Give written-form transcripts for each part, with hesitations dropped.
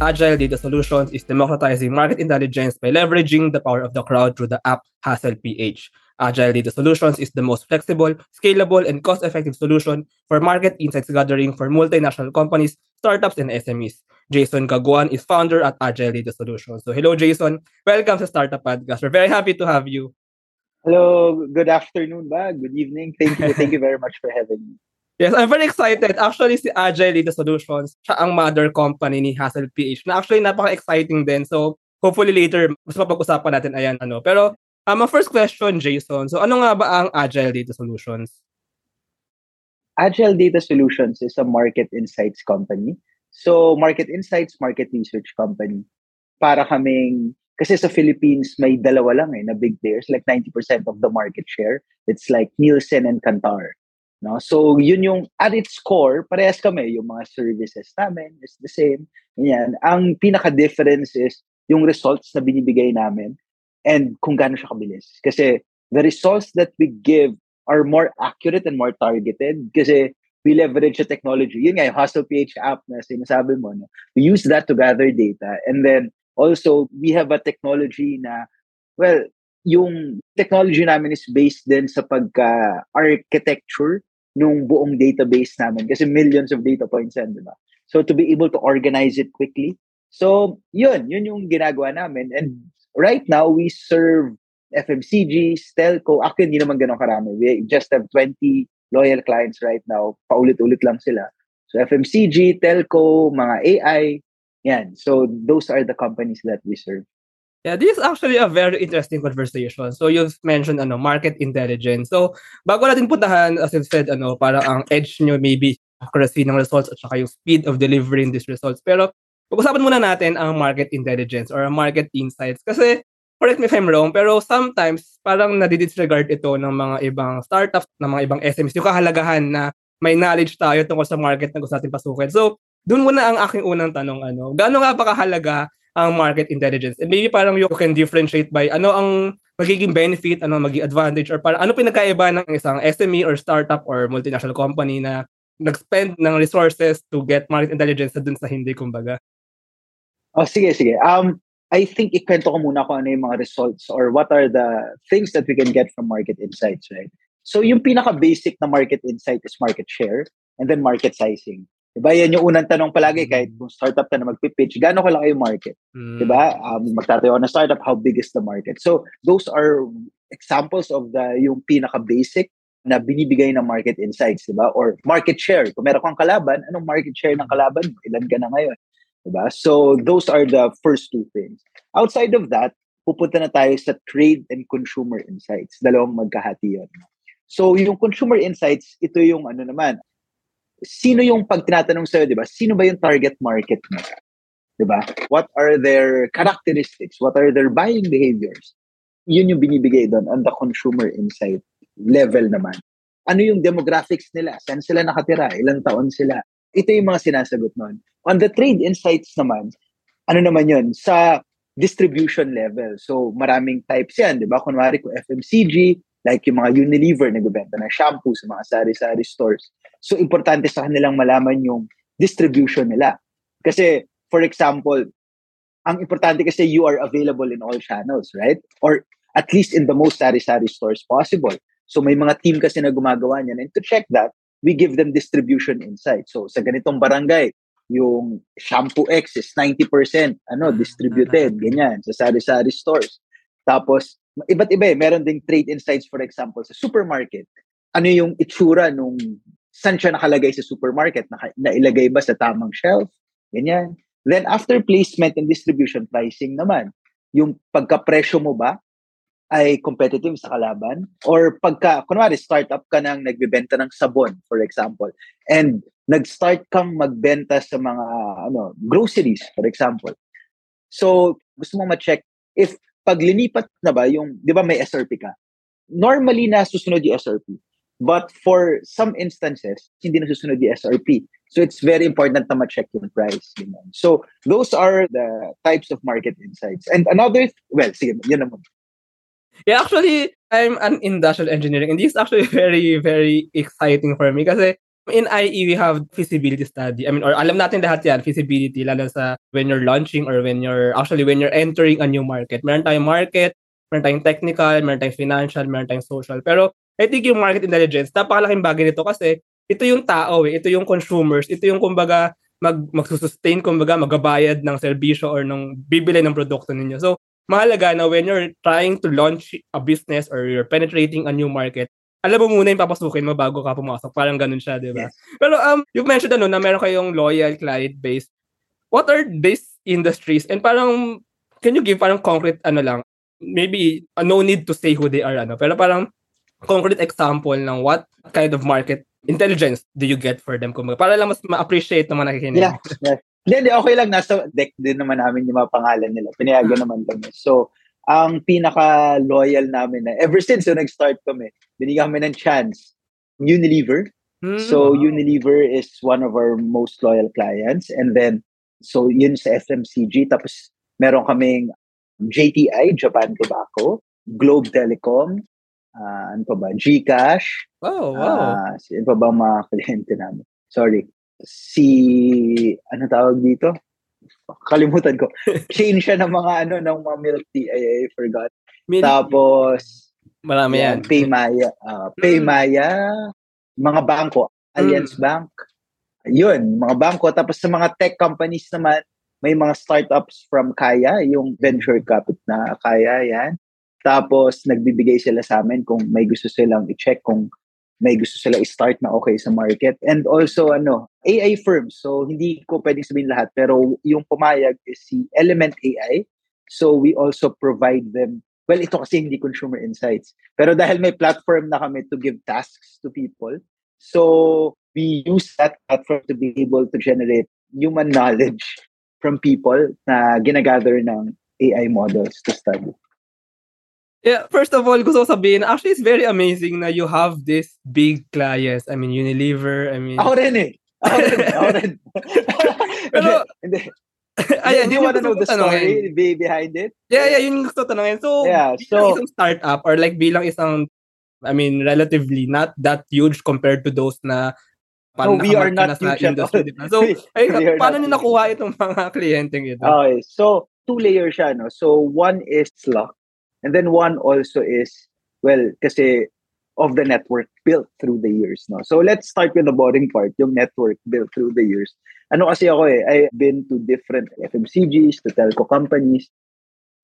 Agile Data Solutions is democratizing market intelligence by leveraging the power of the crowd through the app Hustle PH. Agile Data Solutions is the most flexible, scalable, and cost-effective solution for market insights gathering for multinational companies, startups, and SMEs. Jason Gaguan is founder at Agile Data Solutions. So hello, Jason. Welcome to Startup Podcast. We're very happy to have you. Hello. Good afternoon, ba? Good evening. Thank you. Thank you very much for having me. Yes, I'm very excited. Actually, si Agile Data Solutions, siya ang mother company ni Hustle PH na actually napaka-exciting din. So hopefully later, mas mapag-usapan natin ayan. Pero my first question, Jason. So, ano nga ba ang Agile Data Solutions? Agile Data Solutions is a market insights company. So, market insights, market research company. Para kaming, kasi sa Philippines, may dalawa lang na big players, like 90% of the market share. It's like Nielsen and Kantar. No? So, yun yung, at its core, parehas kami. Yung mga services namin is the same. Yan. Ang pinaka-difference is yung results na binibigay namin. And kung gaano siya kabilis. Kasi the results that we give are more accurate and more targeted kasi we leverage the technology. Yun nga, yung Hustle PH app na sinasabi mo. No? We use that to gather data. And then also, we have a technology na, well, yung technology namin is based din sa pagka-architecture nung buong database namin. Kasi millions of data points yan, diba? So to be able to organize it quickly. So yun yung ginagawa namin. And right now, we serve FMCGs, telco. Actually, hindi naman ganun karami. We just have 20 loyal clients right now. Paulit-ulit lang sila. So FMCG, telco, mga AI. Yan. So those are the companies that we serve. Yeah, this is actually a very interesting conversation. So you've mentioned market intelligence. So bago natin puntahan, as you said, parang ang edge nyo maybe accuracy ng results at saka yung speed of delivering these results. Pero pag-usapan muna natin ang market intelligence or market insights. Kasi, correct me if I'm wrong, pero sometimes parang nadidisregard ito ng mga ibang startups, ng mga ibang SMEs. Yung kahalagahan na may knowledge tayo tungkol sa market na gusto natin pasukin. So, doon muna ang aking unang tanong. Gaano nga ba kahalaga ang market intelligence? And maybe parang you can differentiate by ano ang magiging benefit, ano magiging advantage, or parang ano pinagkaiba ng isang SME or startup or multinational company na nag-spend ng resources to get market intelligence na dun sa hindi, kumbaga. Oh, sige. I think ikwento ko muna kung ano yung mga results or what are the things that we can get from market insights, right? So, yung pinaka-basic na market insight is market share and then market sizing. Diba? Yan yung unang tanong palagi kahit kung startup ka na magpipitch, gaano kalaki yung market? Diba? Magtatayo ka na startup, how big is the market? So, those are examples of yung pinaka-basic na binibigay ng market insights, diba? Or market share. Kung meron kang kalaban, anong market share ng kalaban? Ilan ka na ngayon? Diba? So, those are the first two things. Outside of that, pupunta na tayo sa trade and consumer insights. Dalawang magkahati yun. So, yung consumer insights, ito yung naman. Sino yung pag tinatanong sa'yo, diba? Sino ba yung target market mo? Diba? What are their characteristics? What are their buying behaviors? Yun yung binibigay doon on the consumer insight level naman. Ano yung demographics nila? Saan sila nakatira? Ilang taon sila? Ito yung mga sinasagot nun. On the trade insights naman, yun? Sa distribution level. So, maraming types yan, di ba? Kunwari ko FMCG, like yung mga Unilever, nagbebenta ng shampoo sa mga sari-sari stores. So, importante sa kanilang malaman yung distribution nila. Kasi, for example, ang importante kasi you are available in all channels, right? Or at least in the most sari-sari stores possible. So, may mga team kasi na gumagawa niyan. And to check that, we give them distribution insight. So, sa ganitong barangay, yung shampoo X is 90% distributed, ganyan, sa sari-sari stores. Tapos, iba't iba meron ding trade insights, for example, sa supermarket. Ano yung itsura nung, saan siya nakalagay sa supermarket? Nailagay ba sa tamang shelf? Ganyan. Then, after placement and distribution, pricing naman. Yung pagkapresyo mo ba ay competitive sa kalaban or pagka, kunwari, startup ka nang nagbibenta ng sabon, for example, and nag-start kang magbenta sa mga groceries, for example. So, gusto mo ma-check if paglinipat na ba yung, di ba may SRP ka? Normally, nasusunod yung SRP. But for some instances, hindi nasusunod yung SRP. So, it's very important na ma-check yung price. Ganyan. So, those are the types of market insights. And another, well, sige, yun naman. Yeah, actually, I'm an industrial engineering and this is actually very, very exciting for me kasi In IE, we have feasibility study. I mean, or alam natin lahat yan, feasibility, lalo sa when you're launching or when you're entering a new market. Meron tayong market, meron tayong technical, meron tayong financial, meron tayong social. Pero I think yung market intelligence, napakalaking bagay nito kasi ito yung tao, eh. Ito yung consumers, ito yung kumbaga magsusustain, kumbaga magabayad ng serbisyo or ng bibili ng produkto ninyo. So, mahalaga na when you're trying to launch a business or you're penetrating a new market, alam mo muna yung papasukin mo bago ka pumasok. Parang ganun siya, di ba? Yes. Pero you mentioned na meron kayong loyal client base. What are these industries? And parang, can you give parang concrete maybe no need to say who they are, pero parang concrete example ng what kind of market intelligence do you get for them? Para lang mas ma-appreciate naman nakikinig. Yeah, yes. Hindi, okay lang. Nasa deck din naman namin yung mga pangalan nila. Pinayagan naman kami. So, ang pinaka-loyal namin na ever since nag-start kami, binigyan kami ng chance, Unilever. Mm-hmm. So, Unilever is one of our most loyal clients. And then, so yun sa FMCG. Tapos, meron kaming JTI, Japan Tobacco, Globe Telecom, GCash. Oh, wow. Ano pa ba mga kliyente namin? Sorry. Kalimutan ko. Change siya ng mga ng mga milk tea. I forgot. Tapos, marami yan. Paymaya, mga bangko, Alliance Bank. Yun, mga bangko. Tapos sa mga tech companies naman, may mga startups from Kaya, yung venture capital na Kaya, yan. Tapos, nagbibigay sila sa amin kung may gusto silang i-check, kung may gusto sila i-start na okay sa market. And also, AI firms. So, hindi ko pwedeng sabihin lahat, pero yung pumayag is si Element AI. So, we also provide them. Well, ito kasi hindi consumer insights. Pero dahil may platform na kami to give tasks to people, so we use that platform to be able to generate human knowledge from people na ginagather ng AI models to study. Yeah, first of all, gusto ko sabihin, actually, it's very amazing na you have this big clients. I mean, Unilever, Ako rin. Pero, do you want to know the story behind it? Yeah, yun yung gusto tanongin. So, bilang isang startup or like bilang isang, I mean, relatively not that huge compared to those na we are not na huge industry. So, paano nyo nakuha itong mga kliyenteng ito? Okay, so, 2 layers siya, So, 1 is luck. And then 1 also is, kasi of the network built through the years. So, let's start with the boring part, yung network built through the years. Kasi ako I've been to different FMCGs, to telco companies.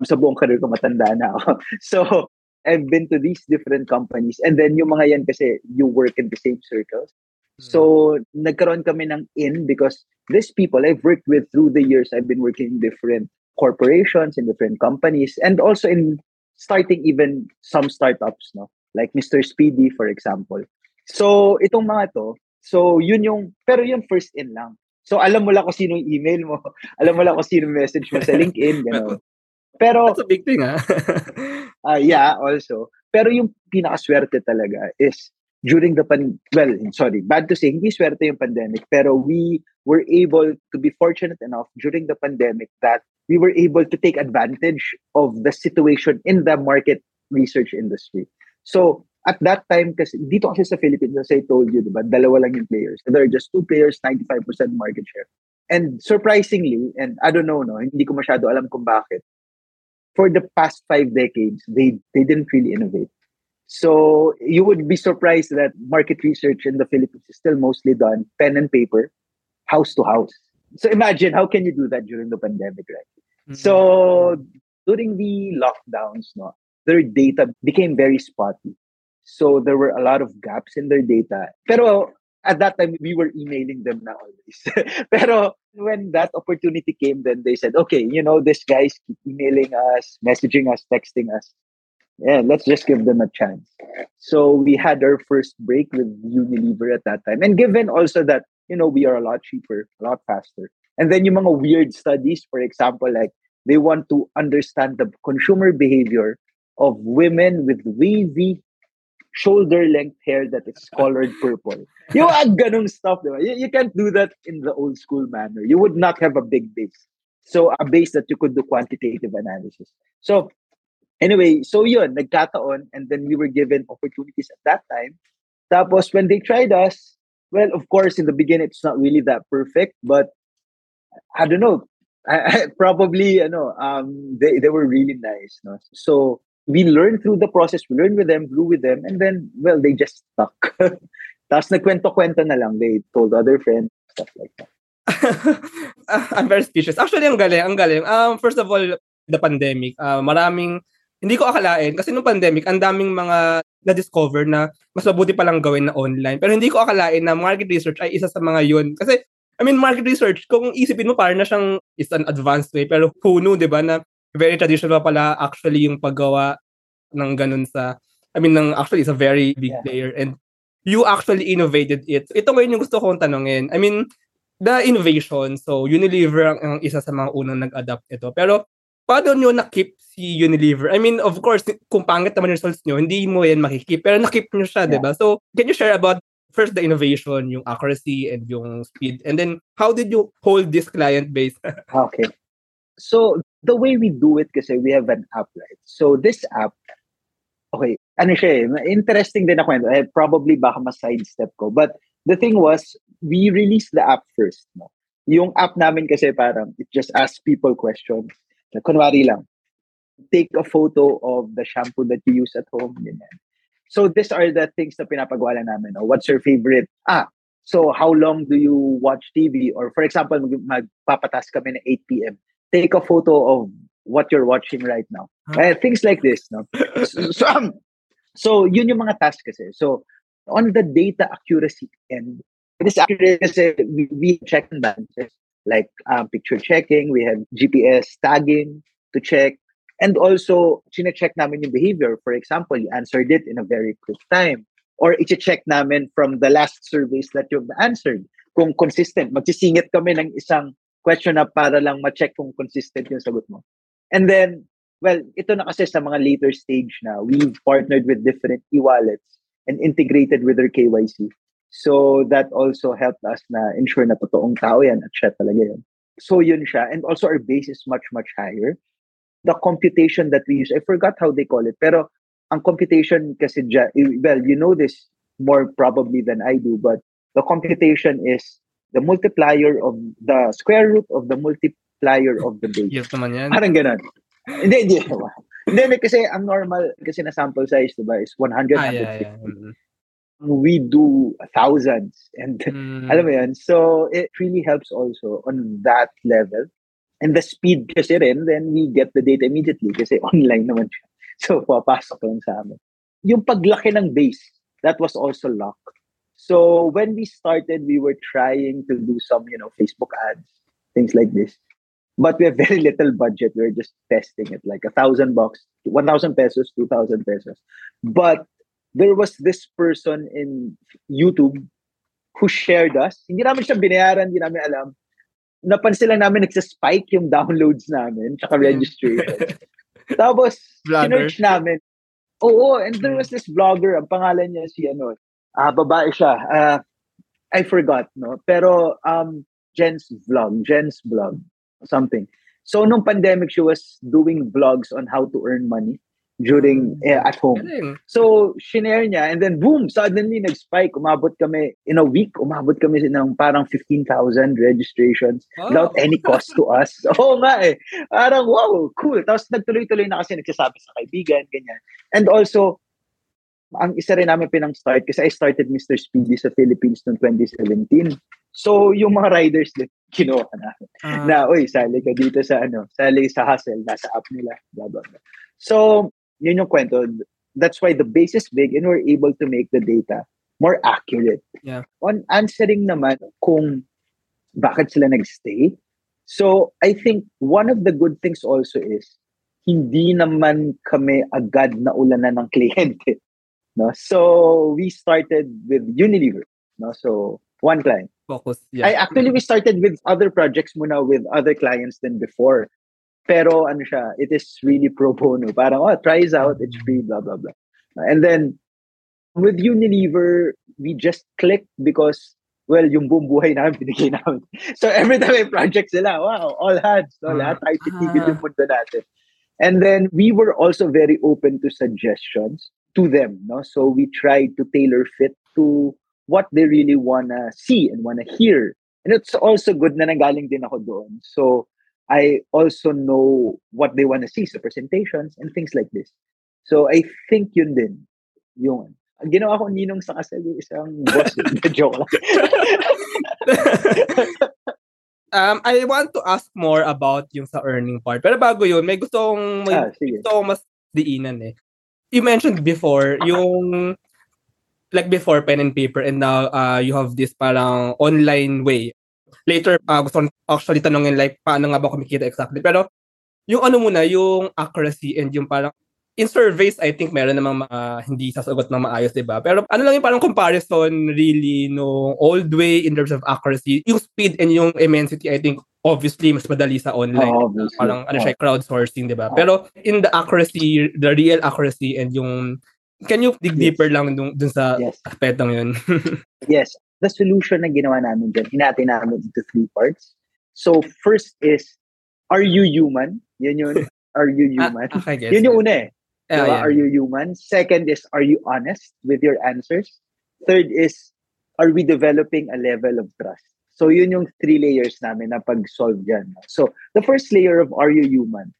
Sa buong career ko, matanda na ako. So, I've been to these different companies. And then, yung mga yan kasi, you work in the same circles. So, nagkaroon kami ng in because these people I've worked with through the years, I've been working in different corporations, in different companies, and also in starting even some startups, like Mr. Speedy, for example. So, itong mga to, so yun yung, pero yun first in lang. So, alam mo lang kung sino yung email mo. Alam mo lang kung sino yung message mo sa LinkedIn. Pero, that's a big thing, ha? Yeah, also. Pero yung pinakaswerte talaga is during the bad to say, hindi swerte yung pandemic. Pero we were able to be fortunate enough during the pandemic that we were able to take advantage of the situation in the market research industry. So, at that time, kasi dito kasi sa Philippines, as I told you, diba, 2 lang yung players. There are just 2 players, 95% market share. And surprisingly, and I don't know, hindi ko masyado alam kung bakit, for the past 5 decades, they didn't really innovate. So you would be surprised that market research in the Philippines is still mostly done pen and paper, house to house. So imagine, how can you do that during the pandemic, right? Mm-hmm. So during the lockdowns, their data became very spotty. So there were a lot of gaps in their data. Pero at that time, we were emailing them na always. Pero when that opportunity came, then they said, okay, these guys keep emailing us, messaging us, texting us. Yeah, let's just give them a chance. So we had our first break with Unilever at that time. And given also that, we are a lot cheaper, a lot faster. And then yung mga weird studies, for example, like they want to understand the consumer behavior of women with wavy shoulder-length hair that is colored purple. Yung ganung stuff, diba? You can't do that in the old-school manner. You would not have a big base. So, a base that you could do quantitative analysis. So, anyway, yun, nagkataon, and then we were given opportunities at that time. Tapos, when they tried us, well, of course, in the beginning, it's not really that perfect, but I don't know. I probably, you know, they were really nice. No? So we learned through the process. We learned with them, grew with them, and then, well, they just stuck. Tapos nagkwento-kwento na lang. They told other friends, stuff like that. I'm very speechless. Actually, ang galing, ang galing. First of all, the pandemic. Maraming, hindi ko akalain, kasi nung pandemic, ang daming mga na-discover na mas mabuti palang gawin na online. Pero hindi ko akalain na market research ay isa sa mga yun. Kasi, I mean, market research, kung isipin mo, parang na siyang it's an advanced way. Pero who knew, di ba, na very traditional pala actually yung paggawa ng ganun sa, I mean, ng actually, it's a very big player. And you actually innovated it. Ito ngayon yung gusto kong tanongin. I mean, the innovation. So, Unilever ang isa sa mga unang nag-adapt ito. Pero, paano nyo na-keep si Unilever? I mean, of course, kung pangit naman yung results nyo, hindi mo yan makikip. Pero na-keep nyo siya, diba? So, can you share about, first, the innovation, yung accuracy, and yung speed? And then, how did you hold this client base? Okay. So, the way we do it, kasi we have an app, right? So, this app, okay, ano siya eh, interesting din na kwento. Probably, baka mas sidestep ko. But, the thing was, we released the app first. No? Yung app namin kasi parang, it just asks people questions. Kunwari lang, take a photo of the shampoo that you use at home. Ganyan. So these are the things na pinapagawa namin. No? What's your favorite? So how long do you watch TV? Or for example, magpapatas kami na 8 p.m. Take a photo of what you're watching right now. Things like this. No? So yun yung mga task kasi. So on the data accuracy end, this accuracy, we check and balances. Like picture checking, we have GPS tagging to check. And also, chine-check namin yung behavior. For example, you answered it in a very quick time. Or iche-check namin from the last surveys that you've answered. Kung consistent. Magsisingit kami ng isang question na para lang ma-check kung consistent yung sagot mo. And then, well, ito na kasi sa mga later stage na. We've partnered with different e-wallets and integrated with their KYC. So that also helped us na ensure na totoong tao yan at siya talaga yan. So yun siya. And also our base is much, much higher. The computation that we use, I forgot how they call it, pero ang computation kasi, well, you know this more probably than I do, but the computation is the multiplier of the square root of the multiplier of the base. Yes naman yan. Parang ganun. Hindi. Hindi, kasi ang normal, kasi na sample size, diba, is 100. We do thousands and alam mo yan. So it really helps also on that level. And the speed kasi rin, then we get the data immediately kasi online naman siya. So papasok lang sa amin. Yung paglaki ng base, that was also luck. So when we started, we were trying to do some, you know, Facebook ads, things like this. But we have very little budget. We're just testing it, like $1,000, 1,000 pesos, 2,000 pesos. But there was this person in YouTube who shared us. Hindi namin siya binayaran, hindi namin alam. Napansin lang namin nagsaspike yung downloads namin, tsaka registration. Tapos, sinerch namin. Oo, and there was this vlogger, ang pangalan niya si ano, babae siya. I forgot, no? Pero, Jen's Vlog, something. So, nung pandemic, she was doing vlogs on how to earn money during at home. So, shinare niya and then boom, suddenly nag-spike. Umabot kami, in a week, umabot kami ng parang 15,000 registrations without any cost to us. Oo nga eh. Parang wow, cool. Tapos nagtuloy-tuloy na kasi nagsasabi sa kaibigan, ganyan. And also, ang isa rin namin pinang-start kasi I started Mr. Speedy sa Philippines noong 2017. So, yung mga riders din, kinuha namin. Na, uy, sali ka dito sa ano, sali sa hustle, nasa app nila, blah, blah, blah. So, yun yung kwento. That's why the base is big and we're able to make the data more accurate. Yeah. On answering naman kung bakit sila nagstay. So, I think one of the good things also is hindi naman kami agad na ulanan ng kliyente. No? So, we started with Unilever. No? So, one client. Focus, yeah. We started with other projects muna with other clients than before. Pero ano siya, it is really pro bono. Parang, try it out, it's free, blah, blah, blah. And then, with Unilever, we just clicked because, well, yung buong buhay namin, binigay namin. So every time may project sila, wow, all hands, ay titigil yung mundo natin. And then, we were also very open to suggestions to them. No? So we tried to tailor fit to what they really wanna see and wanna hear. And it's also good na nanggaling din ako doon. So I also know what they wanna see sa presentations and things like this. So I think yun din. Yun. Ang ginawa ko ninong sa kasal, isang boss. Joke lang. I want to ask more about yung sa earning part. Pero bago yun, may gusto kong mas diinan eh. You mentioned before, yung like before pen and paper, and now you have this parang online way. Later, gusto kong actually tanongin like paano nga ba kumikita exactly. Pero yung ano muna, yung accuracy and yung parang in surveys, I think meron namang hindi sasagot ng maayos, diba? Pero ano lang yung parang comparison really no old way in terms of accuracy. Yung speed and yung immensity, I think, obviously, mas madali sa online. Oh, parang ano siya, crowdsourcing, diba? Oh. Pero in the accuracy, the real accuracy and yung... Can you dig deeper lang dun sa aspetong yun? Yes. The solution na ginawa namin dyan, hinati namin into three parts. So, first is, are you human? Yun yun. Are you human? Yun yung una eh. Diba? Yeah. Are you human? Second is, are you honest with your answers? Third is, are we developing a level of trust? So yun yung three layers namin na pag-solve dyan. So the first layer of are you human?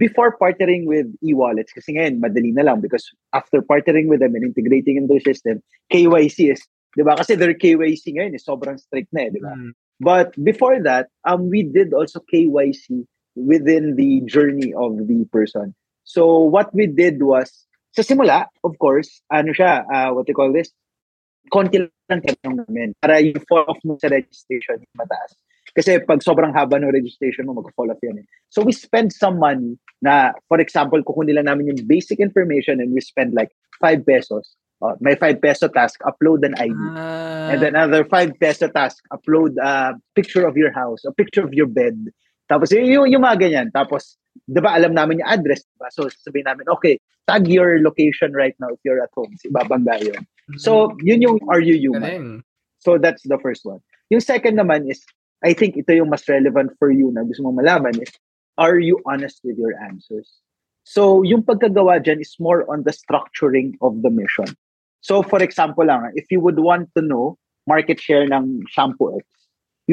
Before partnering with e-wallets, kasi ngayon madali na lang because after partnering with them and integrating in their system, KYC is, diba? Kasi their KYC ngayon is sobrang strict na eh, diba? Mm. But before that, we did also KYC within the journey of the person. So what we did was, sa simula, of course, ano siya, what they call this, konti lang tanong namin para yung fall off mo sa registration mataas. Kasi pag sobrang haba ng registration mo, mag-fall off yan eh. So we spend some money na, for example, kukunin lang namin yung basic information and we spend like 5 pesos. May 5 peso task, upload an ID. And another 5 peso task, upload a picture of your house, a picture of your bed. Tapos yung mga ganyan. Tapos, diba, alam namin yung address, diba? So sabihin namin, okay, tag your location right now if you're at home. Ibabangga yun. So, yun yung are you human? So, that's the first one. Yung second naman is, I think ito yung mas relevant for you na gusto mong malaman is, are you honest with your answers? So, yung pagkagawa dyan is more on the structuring of the mission. So, for example lang, if you would want to know market share ng shampoo X,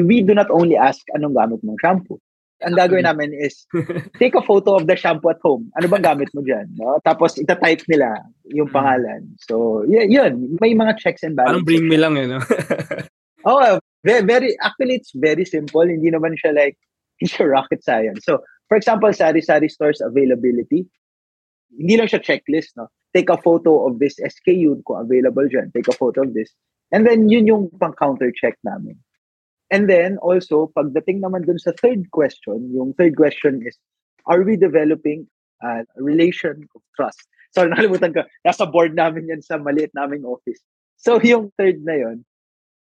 we do not only ask anong gamit ng shampoo. Ang gagawin namin is, take a photo of the shampoo at home. Ano bang gamit mo dyan? No? Tapos, itatype nila yung pangalan. So, yun. May mga checks and balances. Parang bring me lang yun. No? Oh, very, actually, it's very simple. Hindi naman siya like, it's rocket science. So, for example, sari-sari stores availability. Hindi lang siya checklist. No? Take a photo of this SKU kung available dyan. Take a photo of this. And then, yun yung pang-counter check namin. And then also, pagdating naman dun sa third question, yung third question is, are we developing a relation of trust? Sorry, nakalimutan ko. Nasa board namin yan sa maliit naming office. So yung third na yun,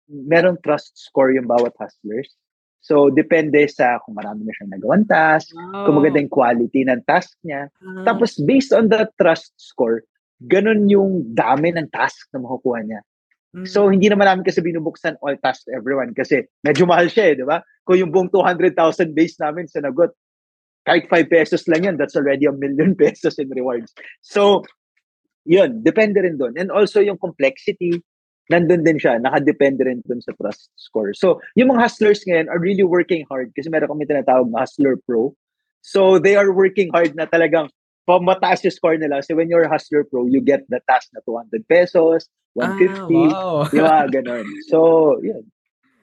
merong trust score yung bawat hustlers. So depende sa kung marami na siyang nagawang task, kung maganda yung quality ng task niya. Tapos based on the trust score, ganun yung dami ng task na makukuha niya. So, hindi naman namin kasi binubuksan all tasks to everyone kasi medyo mahal siya eh, di ba? Kung yung buong 200,000 base namin sanagot, kahit 5 pesos lang yun, that's already ₱1,000,000 in rewards. So, yun, depende rin dun. And also, yung complexity, nandun din siya, nakadepende rin dun sa trust score. So, yung mga hustlers ngayon are really working hard kasi meron kami tinatawag na Hustler Pro. So, they are working hard na talagang pamataas yung score nila. So, when you're a Hustler Pro, you get the task na 200 pesos, 150, wow. Diba, ganun. So, yun.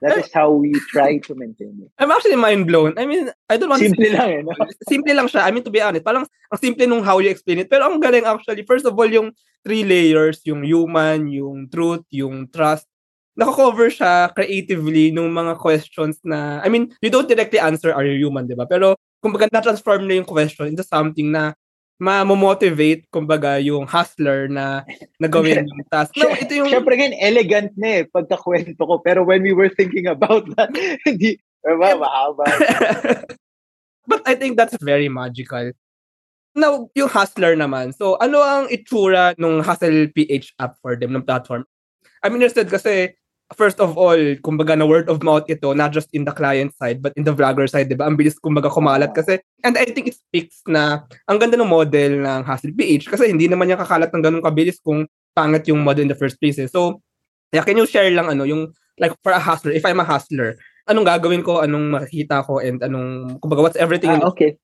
That is how we try to maintain it. I'm actually mind-blown. I mean, I don't want to... Simple lang eh. No? Simple lang siya. I mean, to be honest, parang ang simple nung how you explain it. Pero ang galing actually, first of all, yung three layers, yung human, yung truth, yung trust, nakakover siya creatively nung mga questions na... I mean, you don't directly answer, are you human, diba? Pero, kumbaga, na-transform na yung question into something na ma-motivate, kumbaga, yung hustler na nagawin yung task. No, ito yung... Siyempre, ganyan, elegant na eh, pagkakwento ko. Pero when we were thinking about that, hindi, mahaba. But I think that's very magical. Now, yung hustler naman. So, ano ang itsura nung Hustle PH app for them, ng platform? I'm interested kasi, first of all, kumbaga na word of mouth ito, not just in the client side, but in the vlogger side, diba? Ang bilis kumbaga kumalat kasi. And I think it speaks na ang ganda ng model ng Hustle PH kasi hindi naman niya kakalat ng ganun kabilis kung pangat yung model in the first place. Eh. So, Yeah, can you share lang ano, yung like for a hustler, if I'm a hustler, anong gagawin ko, anong makikita ko, and anong, kumbaga, what's everything? Okay.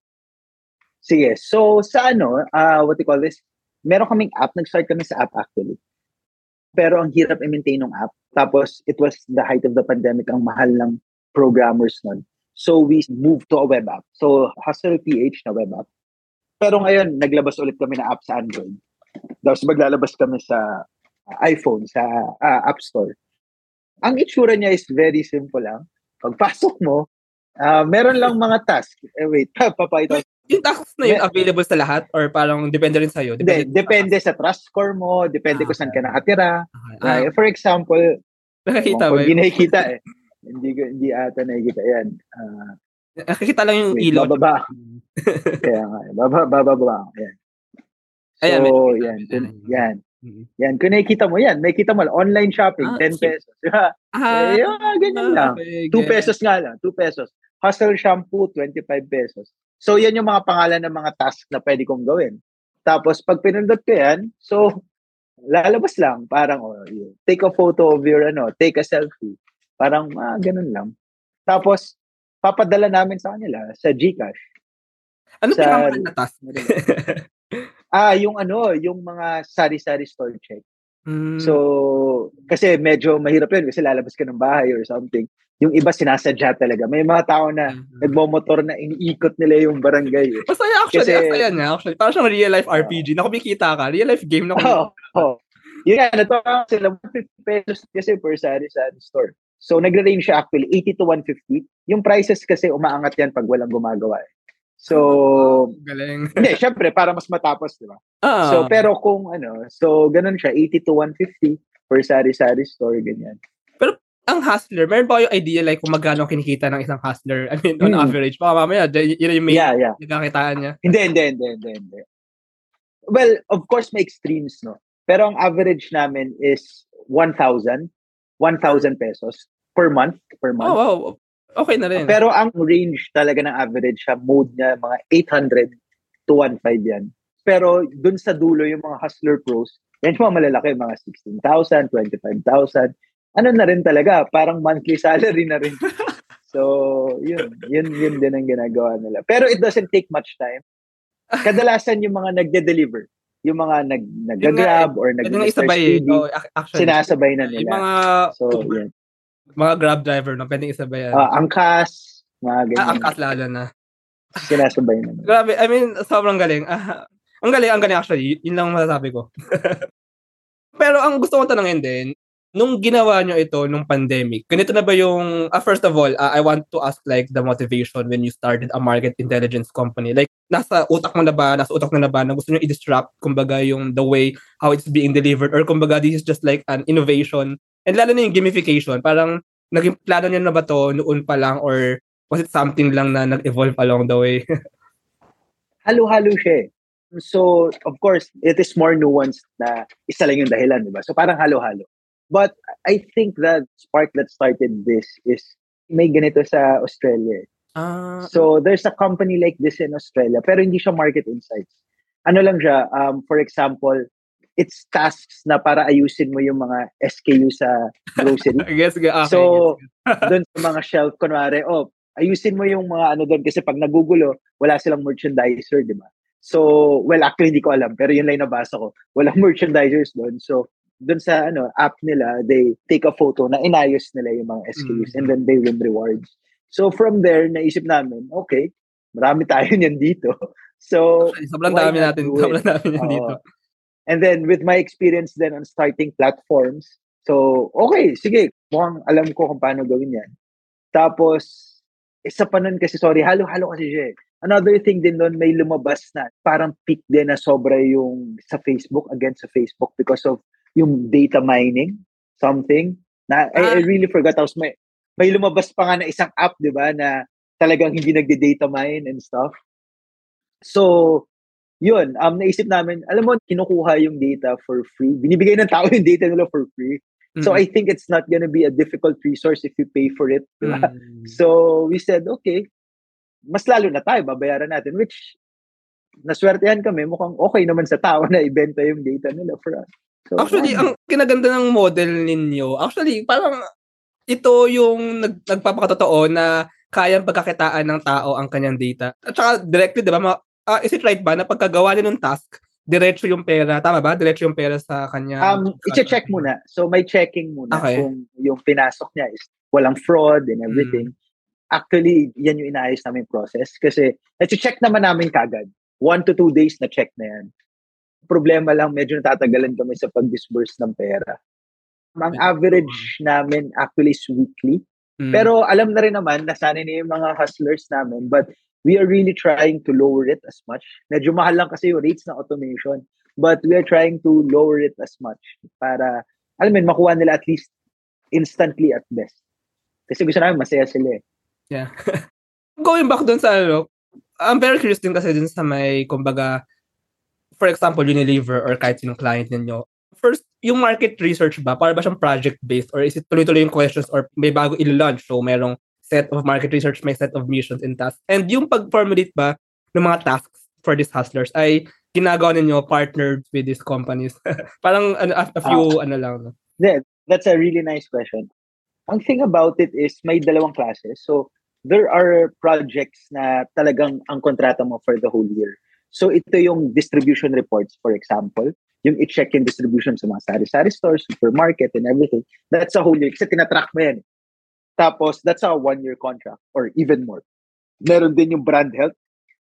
Sige. So, sa ano, what do you call this? Meron kaming app. Nag-start kami sa app actually. Pero ang hirap i-maintain ng app. Tapos, it was the height of the pandemic. Ang mahal ng programmers nun. So, we moved to a web app. So, Hustle PH na web app. Pero ngayon, naglabas ulit kami na app sa Android. Tapos, maglalabas kami sa iPhone, sa App Store. Ang itsura niya is very simple lang. Pagpasok mo, meron lang mga task. Wait, papayto. Yung tasks na yun available sa lahat or parang depende rin sa'yo? Depende sa trust score mo, depende kung saan ka nakatira. For example, nakikita ba? Hindi nakikita eh. Hindi ata nakikita yan. Nakikita lang yung ilaw. Bababa. Kaya nga. Bababa. Ayan. So, yan. Yan, kung nakikita mo yan, nakikita mo online shopping, 10 pesos. Ganyan lang. Okay, 2 pesos nga lang, 2 pesos. Hustle shampoo, 25 pesos. So, yan yung mga pangalan ng mga task na pwede kong gawin. Tapos, pag pinundot ko yan, so, lalabas lang. Parang, take a photo of your, take a selfie. Parang, ganun lang. Tapos, papadala namin sa kanila, sa GCash. Ano pinakamal na task na rin? Yung mga sari-sari store check. Mm. So, kasi medyo mahirap yun kasi lalabas ka ng bahay or something. Yung iba sinasadya talaga. May mga tao na nagmomotor na iniikot nila yung barangay. Eh. Masaya actually. Actually. Parang siyang real-life RPG na kumikita ka. Real-life game na kumikita ka. Natuwa sila 50 pesos kasi per sari-sari store. So, nagre-range siya actually 80 to 150. Yung prices kasi umaangat yan pag walang gumagawa eh. So, galing. Hindi, syempre, para mas matapos, di ba? So, pero kung so ganun siya, 80 to 150 per sari-sari store, ganyan. Pero, ang hustler, meron ba yung idea like kung magkano kinikita ng isang hustler? I mean, on average, baka mamaya, yun yung may nagkakitaan niya. Hindi. Well, of course, may extremes, no? Pero ang average namin is 1,000 pesos per month. Oh, wow. Okay na rin. Pero ang range talaga ng average siya, mode niya, mga 800 to 1.5 yan. Pero dun sa dulo, yung mga hustler pros, yan yung mga malalaki, mga 16,000, 25,000. Ano na rin talaga, parang monthly salary na rin. So, yun din ang ginagawa nila. Pero it doesn't take much time. Kadalasan yung mga nagde-deliver. Yung mga nag-grab or nag-Mr. Speedy, sinasabay na nila. So, yan. Mga grab driver, no? Pwedeng isabay yan. Angkas. Mga ganyan. Angkas lalo na. Sinasabay na. Grabe. I mean, sobrang galing. Ang galing actually. Yun lang masasabi ko. Pero ang gusto kong tanongin din, nung ginawa nyo ito, nung pandemic, ganito na ba yung, first of all, I want to ask like the motivation when you started a market intelligence company. Like, nasa utak na ba na gusto nyo i-disrupt, kumbaga yung the way how it's being delivered or kumbaga this is just like an innovation. And lalo na yung gamification, parang naging plano niya na ba to noon pa lang or was it something lang na nag-evolve along the way? Halo-halo siya. So, of course, it is more nuanced na isa lang yung dahilan, diba? So, parang halo-halo. But I think that spark that started this is may ganito sa Australia. So, there's a company like this in Australia pero hindi siya market insights. Ano lang siya, for example, it's tasks na para ayusin mo yung mga SKU sa grocery. I guess. Doon sa mga shelf, kunwari, ayusin mo yung mga doon kasi pag nagugulo, wala silang merchandiser, di ba? So, well, actually, hindi ko alam, pero yun lang nabasa ko. Walang merchandisers doon. So, doon sa app nila, they take a photo na inayos nila yung mga SKUs and then they win rewards. So, from there, naisip namin, okay, marami tayo niyan dito. So, sobrang dami natin dito. And then, with my experience then on starting platforms, so, okay, sige, mukhang alam ko kung paano gawin yan. Tapos, isa pa nun kasi, sorry, halo-halo kasi siya. Another thing din nun, may lumabas na, parang peak din na sobra yung against sa Facebook because of yung data mining, something. Na, I really forgot. Tapos, may lumabas pa nga na isang app, di ba, na talagang hindi nagde-data mine and stuff. So, yun, naisip namin, alam mo, kinukuha yung data for free. Binibigay ng tao yung data nila for free. So, I think it's not gonna be a difficult resource if you pay for it. So, we said, okay, mas lalo na tayo, babayaran natin. Which, naswertehan kami, mukhang okay naman sa tao na ibenta yung data nila for us. So, actually, ang kinaganda ng model ninyo, actually, parang ito yung nagpapakatotoo na kayang pagkakitaan ng tao ang kanyang data. At saka directly, di ba? Is it right ba na pagkagawa niya ng task, diretso yung pera, tama ba? Diretso yung pera sa kanya. I-check muna. So, may checking muna kung yung pinasok niya is walang fraud and everything. Actually, yan yung inaayos namin process kasi nati-check naman namin kagad. 1 to 2 days na check na yan. Problema lang, medyo natatagalan kami sa pag-disburse ng pera. Ang average namin actually is weekly. Pero alam na rin naman, nasanay na yung mga hustlers namin, but we are really trying to lower it as much. Medyo mahal lang kasi yung rates ng automation, but we are trying to lower it as much para, alam mo, makuha nila at least instantly at best. Kasi gusto namin masaya sila eh. Yeah. Going back doon sa ano, I'm very curious din kasi dun sa may, kumbaga, for example, Unilever or kahit sinong client ninyo. First, yung market research ba? Para ba siyang project-based? Or is it tuloy-tuloy yung questions or may bago i-launch? So, merong set of market research, may set of missions and tasks. And yung pag-formulate ba ng mga tasks for these hustlers ay ginagawa ninyo partnered with these companies? Parang a few ano lang. No? Yeah, that's a really nice question. Ang thing about it is may dalawang classes. So, there are projects na talagang ang kontrata mo for the whole year. So, ito yung distribution reports, for example. Yung i-check yung distribution sa mga sari-sari stores, supermarket, and everything. That's a whole year. Kasi tinatrack mo yan. Tapos, that's a one-year contract or even more. Meron din yung brand health.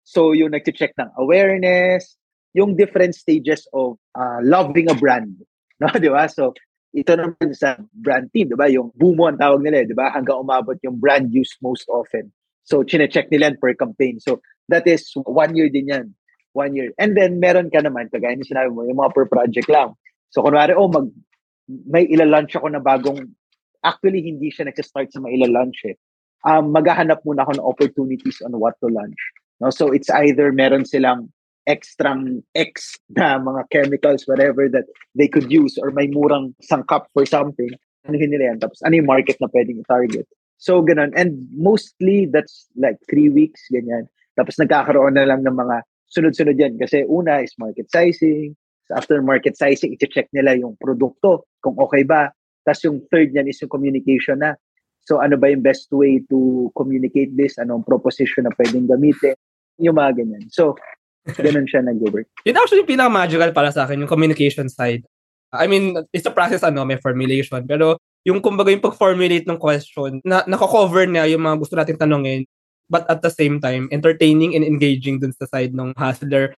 So, yung nag-check ng awareness, yung different stages of loving a brand. No, di ba? So, ito naman sa brand team, di ba? Yung BUMO ang tawag nila, di ba? Hanggang umabot yung brand use most often. So, chine-check nila per campaign. So, that is 1 year din yan. 1 year. And then, meron ka naman, kagaya na sinabi mo, yung mga per project lang. So, kunwari, may ilalunch ako na bagong, actually, hindi siya nagsistart sa mga ilalunch eh. Maghahanap muna ako ng opportunities on what to launch. No? So, it's either meron silang extra na mga chemicals, whatever that they could use, or may murang sangkap for something, ano nila yan? Tapos, ano yung market na pwedeng target? So, ganun. And mostly, that's like 3 weeks, ganyan. Tapos, nagkakaroon na lang ng mga sunod-sunod yan. Kasi una is market sizing. After market sizing, iti-check nila yung produkto, kung okay ba. Tapos, yung third yan is yung communication na. So, ano ba yung best way to communicate this? Anong proposition na pwedeng gamitin? Yung mga ganyan. So, ganun siya nag-work. Yun actually yung pinaka-magical para sa akin, yung communication side. I mean, it's a process, may formulation. Pero yung kumbaga yung pag-formulate ng question, nakakover niya yung mga gusto nating tanongin, but at the same time, entertaining and engaging dun sa side ng hustler.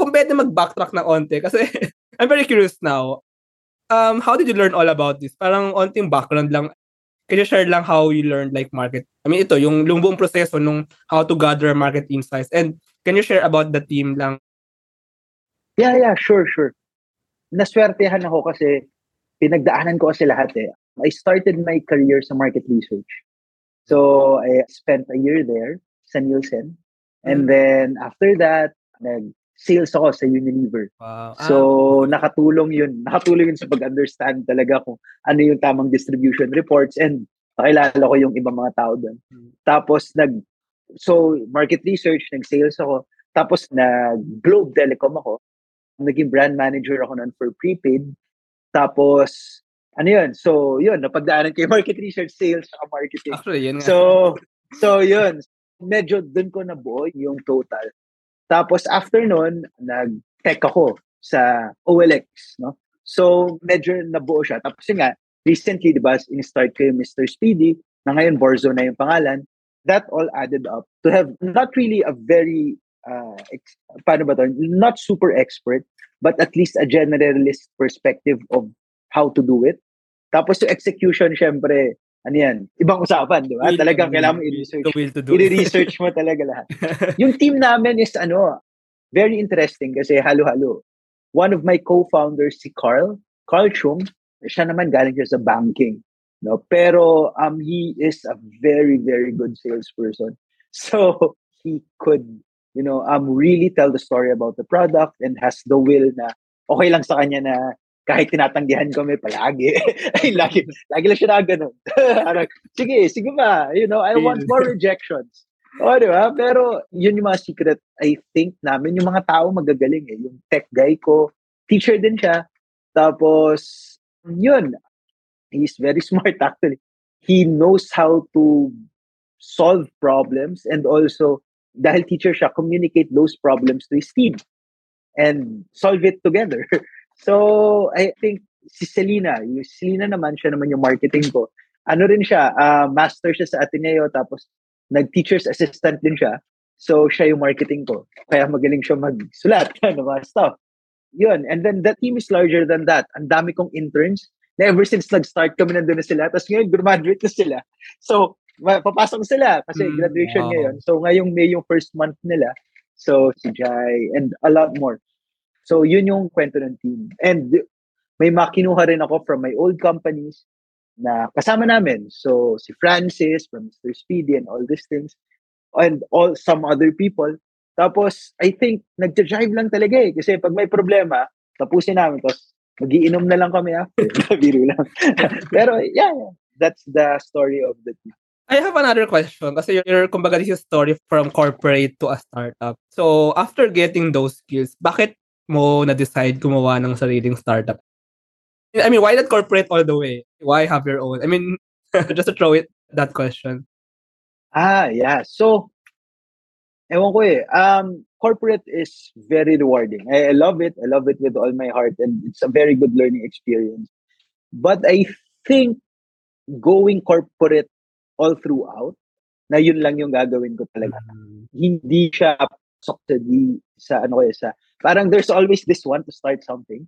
Kung pwede mag-backtrack na onte, kasi I'm very curious now. How did you learn all about this? Parang onting background lang. Can you share lang how you learned like market? I mean, ito, yung buong proseso nung how to gather market insights. And can you share about the team lang? Yeah, sure. Naswertehan ako kasi pinagdaanan ko kasi lahat eh. I started my career sa market research. So, I spent a year there sa Nielsen. And then, after that, nag-sales ako sa Unilever. Wow. So, nakatulong yun. Nakatulong yun sa pag-understand talaga kung ano yung tamang distribution reports. And nakilala ko yung ibang mga tao doon. Tapos, So, market research, nag-sales ako. Tapos, nag-Globe Telecom ako. Naging brand manager ako nun for prepaid. Tapos, ano yun? So, yun. Napagdaanan ko yung market research, sales, at marketing. Actually, yun nga. So, yun. Medyo dun ko nabuo yung total. Tapos, after nun, nag-tech ako sa OLX. No? So, medyo nabuo siya. Tapos yun nga, recently, diba, in-start ko yung Mr. Speedy, na ngayon, Borzo na yung pangalan. That all added up to have not really a very, not super expert, but at least a generalist perspective of how to do it. Tapos yung execution, syempre, ano yan, ibang usapan, di ba? Talagang kailangan mo i-research. I-research mo talaga lahat. Yung team namin is, very interesting kasi halo-halo. One of my co-founders, si Carl Chung, siya naman galing siya sa banking. No, pero he is a very, very good salesperson. So he could, really tell the story about the product and has the will na okay lang sa kanya na kahit tinatanggihan kami palagi. lagi lang siya na ganun. sige ba? I want more rejections. O, di ba? Pero yun yung mga secret, I think, namin. Yung mga tao magagaling eh. Yung tech guy ko, teacher din siya. Tapos, yun. He's very smart actually. He knows how to solve problems and also, dahil teacher siya, communicate those problems to his team and solve it together. So, I think si Celina, yung Celina naman, siya naman yung marketing ko. Ano rin siya, master siya sa Ateneo, tapos nag-teacher's assistant din siya. So, siya yung marketing ko. Kaya magaling siya magsulat, ano, mga stuff. Yun, and then the team is larger than that. Ang dami kong interns. Na ever since nag-start kami, nandun na sila. Tapos ngayon, graduate na sila. So, papasok sila kasi graduation ngayon. So, ngayong May yung first month nila. So, si Jay, and a lot more. So, yun yung kwento ng team. And may makinuha rin ako from my old companies na kasama namin. So, si Francis, from Mr. Speedy, and all these things. And all some other people. Tapos, I think, nag-drive lang talaga eh. Kasi pag may problema, tapusin namin. Tapos, mag-iinom na lang kami after. Biro lang. Pero, yeah. That's the story of the team. I have another question. Kasi you're, kumbaga, this is a story from corporate to a startup. So, after getting those skills, bakit mo na-decide gumawa ng sariling startup? I mean, why not corporate all the way? Why have your own? I mean, just to throw it, that question. Yeah. So, ewan ko eh. Corporate is very rewarding. I love it. I love it with all my heart. And it's a very good learning experience. But I think going corporate all throughout, na yun lang yung gagawin ko talaga. Hindi siya subsidy sa ano eh, sa parang there's always this one to start something.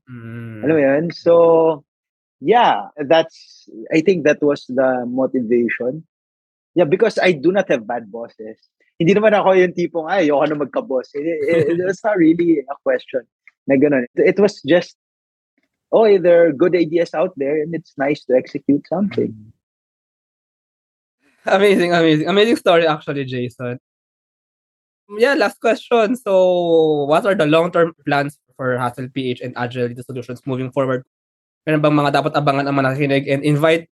Alam mo yun? So, yeah, that's, I think that was the motivation. Yeah, because I do not have bad bosses. Hindi naman ako yung tipong, ayoko na magka-boss. It's not really a question na ganun. It was just, there are good ideas out there and it's nice to execute something. Amazing. Amazing story actually, Jason. Yeah, last question. So, what are the long-term plans for Hustle PH and Agile Data Solutions moving forward? Meron bang mga dapat abangan ang manakinig? And invite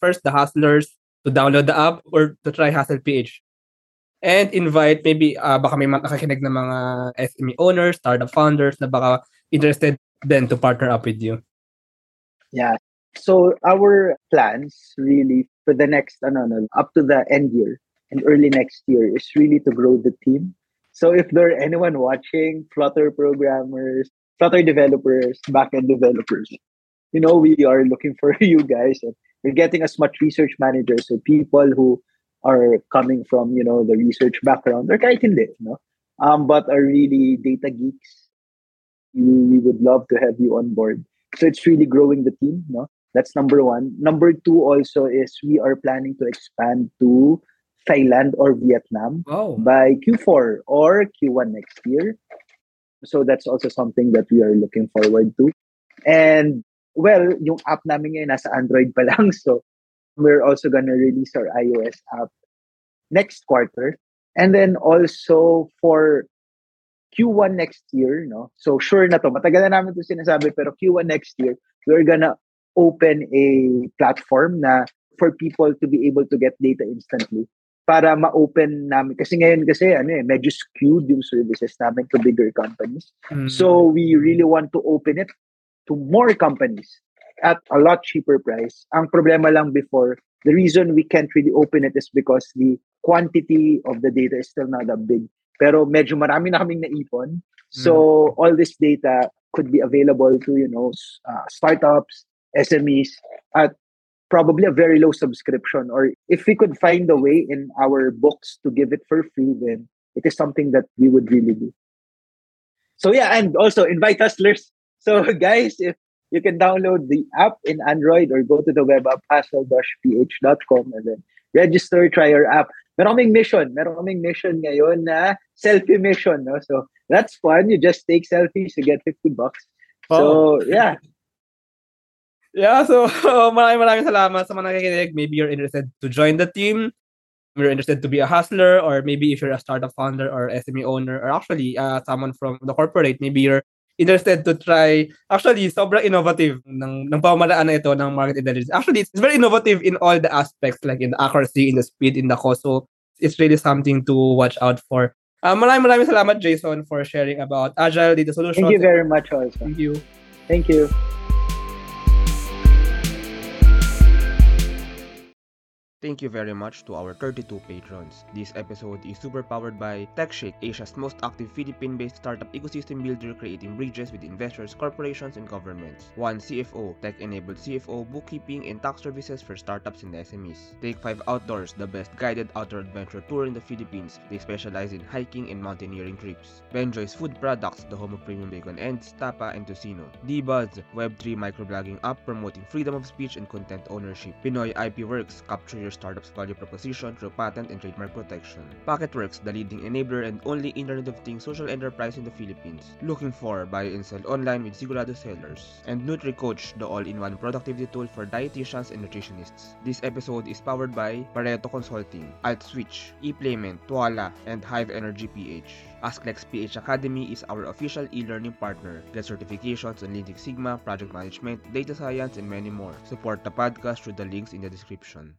first the hustlers to download the app or to try Hustle PH. And invite maybe baka may makakinig na mga SME owners, startup founders na baka interested then to partner up with you. Yeah. So, our plans really for the next, up to the end year, and early next year is really to grow the team. So if there are anyone watching, Flutter programmers, Flutter developers, backend developers, we are looking for you guys. And we're getting as much research managers, so people who are coming from, the research background, or kahit hindi, but are really data geeks. We would love to have you on board. So it's really growing the team. That's number one. Number two also is we are planning to expand to Thailand or Vietnam by Q4 or Q1 next year. So that's also something that we are looking forward to. And well, yung app namin ngayon nasa Android pa lang. So we're also gonna release our iOS app next quarter. And then also for Q1 next year, so sure na to. Matagal na namin ito sinasabi, pero Q1 next year, we're gonna open a platform na for people to be able to get data instantly. Para ma-open namin. Kasi ngayon kasi, medyo skewed yung services namin to bigger companies. So, we really want to open it to more companies at a lot cheaper price. Ang problema lang before, the reason we can't really open it is because the quantity of the data is still not that big. Pero medyo marami na kaming naipon. So, all this data could be available to, startups, SMEs, at probably a very low subscription, or if we could find a way in our books to give it for free, then it is something that we would really do. So yeah, and also invite hustlers. So guys, if you can download the app in Android or go to the web app, hustle-ph.com, and then register, try your app. Meron kaming mission ngayon na selfie mission. So that's fun. You just take selfies, you get $50. So yeah. Yeah, so maraming salamat sa mga nakikinig. Maybe you're interested to join the team. You're interested to be a hustler, or maybe if you're a startup founder or SME owner, or actually someone from the corporate, maybe you're interested to try. Actually, sobrang innovative ng pamamaraan na ito ng market intelligence. Actually, it's very innovative in all the aspects, like in the accuracy, in the speed, in the cost. So it's really something to watch out for. Maraming salamat, Jason, for sharing about Agile Data Solutions. Thank you very much also. Thank you. Thank you very much to our 32 patrons. This episode is superpowered by TechShake, Asia's most active Philippine-based startup ecosystem builder creating bridges with investors, corporations, and governments. One CFO, tech-enabled CFO, bookkeeping, and tax services for startups and SMEs. Take5 Outdoors, the best guided outdoor adventure tour in the Philippines. They specialize in hiking and mountaineering trips. Benjoy's Food Products, the home of premium bacon ends, tapa, and tocino. D-Buds, Web3 microblogging app promoting freedom of speech and content ownership. Pinoy IP Works, capture your startup's value proposition through patent and trademark protection. Pocketworks, the leading enabler and only Internet of Things social enterprise in the Philippines. Looking for buy and sell online with Sigurado Sellers. And NutriCoach, the all-in-one productivity tool for dietitians and nutritionists. This episode is powered by Pareto Consulting, AltSwitch, ePlayment, Tuala, and Hive Energy PH. AskLex PH Academy is our official e-learning partner. Get certifications on Lean Six Sigma, project management, data science, and many more. Support the podcast through the links in the description.